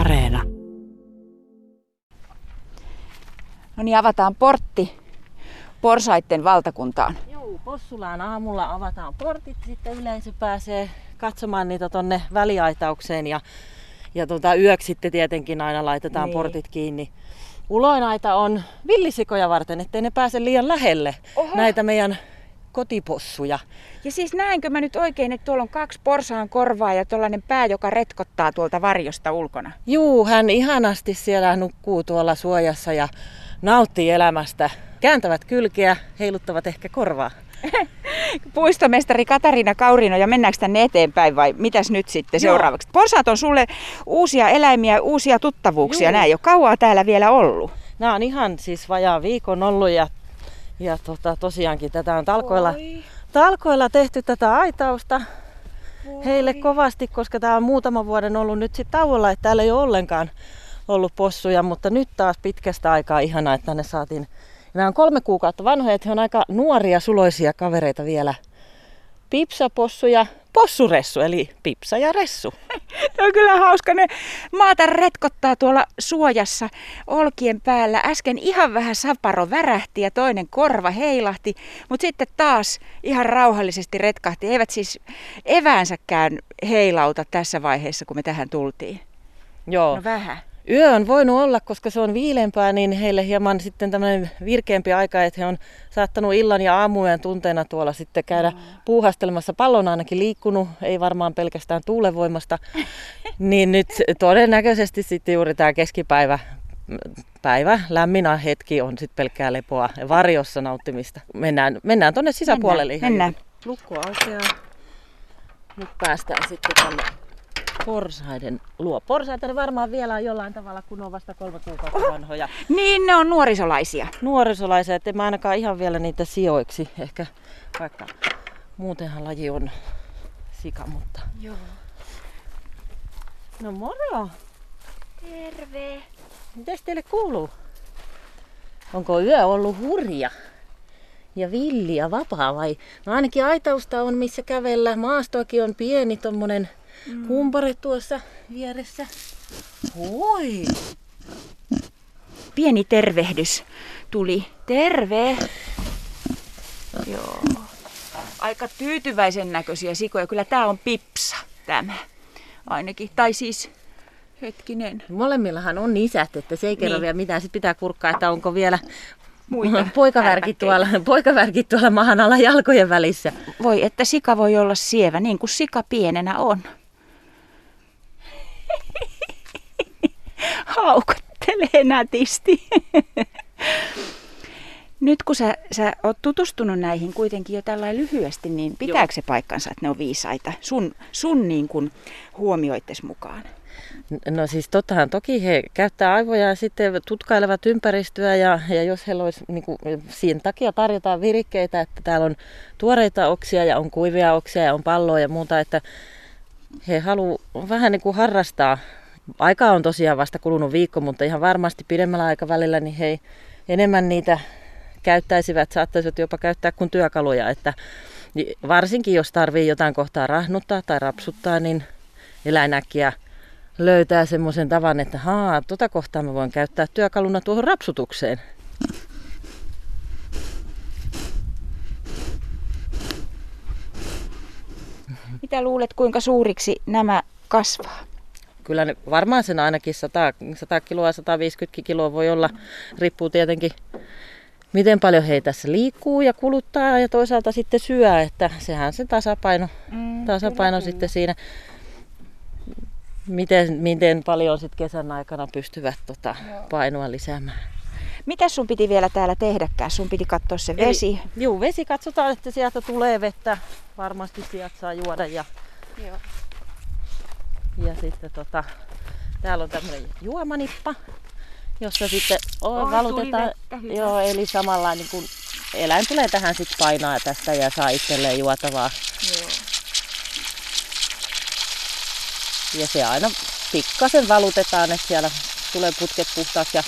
Areena. No niin, avataan portti porsaitten valtakuntaan. Joo, Possulaan aamulla avataan portit, sitten yleisö pääsee katsomaan niitä tonne väliaitaukseen ja yöksi sitten tietenkin aina laitetaan portit kiinni. Uloinaita on villisikoja varten, ettei ne pääse liian lähelle näitä meidän kotipossuja. Ja siis näenkö mä nyt oikein, että tuolla on 2 porsaan korvaa ja tuollainen pää, joka retkottaa tuolta varjosta ulkona? Juu, hän ihanasti siellä nukkuu tuolla suojassa ja nauttii elämästä. Kääntävät kylkeä, heiluttavat ehkä korvaa. Puistomestari Katariina Kauriinoja, mennäänkö tänne eteenpäin vai mitäs nyt sitten seuraavaksi? Porsaat on sulle uusia eläimiä, uusia tuttavuuksia. Nämä ei ole kauaa täällä vielä ollut. Nämä on ihan siis vajaan viikon ollut ja tosiaankin tätä on talkoilla tehty tätä aitausta heille kovasti, koska tämä on muutaman vuoden ollut nyt sitten tauolla, että täällä ei ole ollenkaan ollut possuja, mutta nyt taas pitkästä aikaa ihanaa, että tänne saatiin. Nämä on 3 kuukautta vanhoja, että he on aika nuoria, suloisia kavereita vielä. Pipsa, possu ja possuressu, eli Pipsa ja Ressu. Tämä on kyllä hauska. Ne maata retkottaa tuolla suojassa olkien päällä. Äsken ihan vähän saparo värähti ja toinen korva heilahti, mutta sitten taas ihan rauhallisesti retkahti. Eivät siis eväänsäkään heilauta tässä vaiheessa, kun me tähän tultiin. Joo. No vähän. Yö on voinut olla, koska se on viilempää, niin heille hieman sitten tämmöinen virkeämpi aika, että he on saattanut illan ja aamujen tunteena tuolla sitten käydä puuhastelemassa. Pallo on ainakin liikkunut, ei varmaan pelkästään tuulenvoimasta, niin nyt todennäköisesti sitten juuri tämä keskipäivä, lämmin hetki on sitten pelkkää lepoa ja varjossa nauttimista. Mennään tuonne sisäpuolelle. Mennään. Lukko aukeaa. Nyt päästään sitten tänne. Porsaiden luo. Porsaita ne varmaan vielä on jollain tavalla, kun on vasta 3 kuukautta vanhoja. Niin, ne on nuorisolaisia. Nuorisolaisia, ettei mä ainakaan ihan vielä niitä sijoiksi. Ehkä vaikka muutenhan laji on sika, mutta... Joo. No moro! Terve! Mitäs teille kuuluu? Onko yö ollut hurja ja villi ja vapaa vai? No ainakin aitausta on missä kävellä. Maastoakin on pieni tommonen... Kumpare tuossa vieressä. Oi! Pieni tervehdys tuli. Terve! Joo. Aika tyytyväisen näköisiä sikoja. Kyllä tää on Pipsa tämä. Ainakin. Tai siis hetkinen. Molemmillahan on isät, että se ei kerro vielä mitään. Sitten pitää kurkkaa, että onko vielä muita poikavärkit tuolla mahan alla jalkojen välissä. Voi, että sika voi olla sievä niin kuin sika pienenä on. Haukottelee nätisti. Nyt kun sä oot tutustunut näihin kuitenkin jo tällain lyhyesti, niin pitääkö se paikkansa, että ne on viisaita sun niin kuin huomioittes mukaan? No siis tottahan toki he käyttää aivoja ja sitten tutkailevat ympäristöä ja jos heillä olisi, niin kuin, siinä takia tarjotaan virikkeitä, että täällä on tuoreita oksia ja on kuivia oksia ja on palloa ja muuta, että he haluaa vähän niin kuin harrastaa. Aikaa on tosiaan vasta kulunut viikko, mutta ihan varmasti pidemmällä aikavälillä niin he enemmän niitä käyttäisivät, saattaisivat jopa käyttää kuin työkaluja. Että varsinkin jos tarvii jotain kohtaa rahnuttaa tai rapsuttaa, niin eläinäkkiä löytää semmoisen tavan, että tota kohtaa mä voin käyttää työkaluna tuohon rapsutukseen. Mitä luulet, kuinka suuriksi nämä kasvaa? Kyllä ne, varmaan sen ainakin 100 kiloa, 150 kiloa voi olla. Riippuu tietenkin, miten paljon he tässä liikkuu ja kuluttaa ja toisaalta sitten syö. Että sehän se tasapaino sitten siinä, miten paljon sitten kesän aikana pystyvät painoa lisäämään. Mitä sun piti vielä täällä tehdäkään? Sun piti katsoa se vesi. Juu, vesi katsotaan, että sieltä tulee vettä. Varmasti sieltä saa juoda. Ja sitten täällä on tämmöinen juomanippa, jossa sitten valutetaan. Joo, eli samalla niin kun eläin tulee tähän sitten painaa tästä ja saa itselleen juotavaa. Joo. Ja se aina pikkasen valutetaan, että siellä tulee putket puhtaaksi ja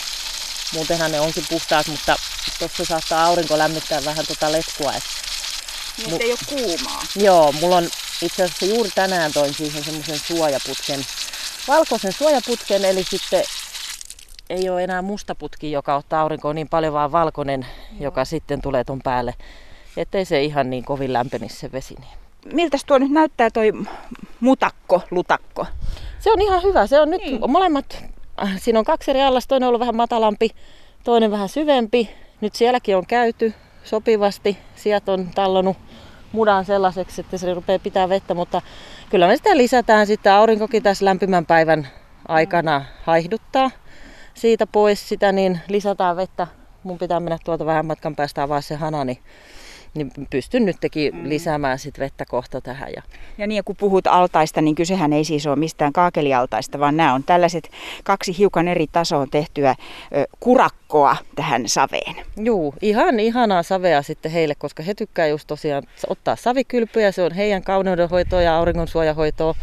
muutenhan ne onkin puhtaat, mutta tuossa saattaa aurinko lämmittää vähän letkua. Niin ettei ole kuumaa. Joo, mulla on itse asiassa juuri tänään toin siihen semmoisen suojaputken valkoisen suojaputken, eli sitten ei ole enää musta putki, joka ottaa aurinkoa niin paljon, vaan valkoinen, joka sitten tulee ton päälle. Ettei se ihan niin kovin lämpenisi se vesi. Miltäs tuo nyt näyttää toi mutakko, lutakko? Se on ihan hyvä. Se on nyt molemmat, siinä on kaksi eri allasta, toinen on ollut vähän matalampi, toinen vähän syvempi. Nyt sielläkin on käyty sopivasti. Siat on tallonut mudan sellaiseksi, että se rupeaa pitää vettä, mutta kyllä me sitä lisätään. Sitten aurinkokin tässä lämpimän päivän aikana haihduttaa siitä pois sitä, niin lisätään vettä. Mun pitää mennä tuolta vähän matkan päästä avaa se hana, niin pystyn nyt lisäämään sit vettä kohta tähän. Ja niin, kun puhut altaista, niin kysehän ei siis ole mistään kaakelialtaista, vaan nämä on tällaiset kaksi hiukan eri tasoon tehtyä kurakkoa tähän saveen. Juu, ihan ihanaa savea sitten heille, koska he tykkää just tosiaan ottaa savikylpyjä. Se on heidän kauneudenhoitoa ja auringonsuojahoitoa.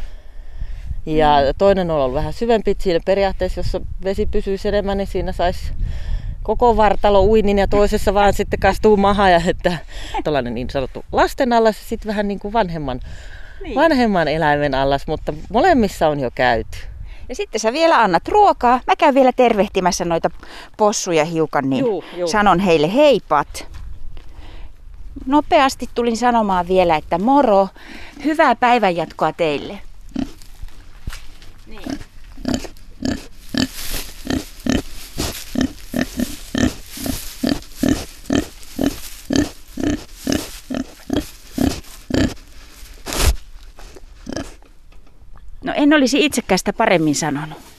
Ja toinen on ollut vähän syvempi. Siinä periaatteessa, jos vesi pysyy enemmän, niin siinä saisi koko vartalo uinin ja toisessa vaan sitten kastuu maha, ja että tuollainen niin sanottu lasten allas, sitten vähän niin kuin vanhemman eläimen allas, mutta molemmissa on jo käyty. Ja sitten sä vielä annat ruokaa. Mä käyn vielä tervehtimässä noita possuja hiukan, niin juu. Sanon heille heipat. Nopeasti tulin sanomaan vielä, että moro. Hyvää päivänjatkoa teille. Niin. En olisi itsekään sitä paremmin sanonut.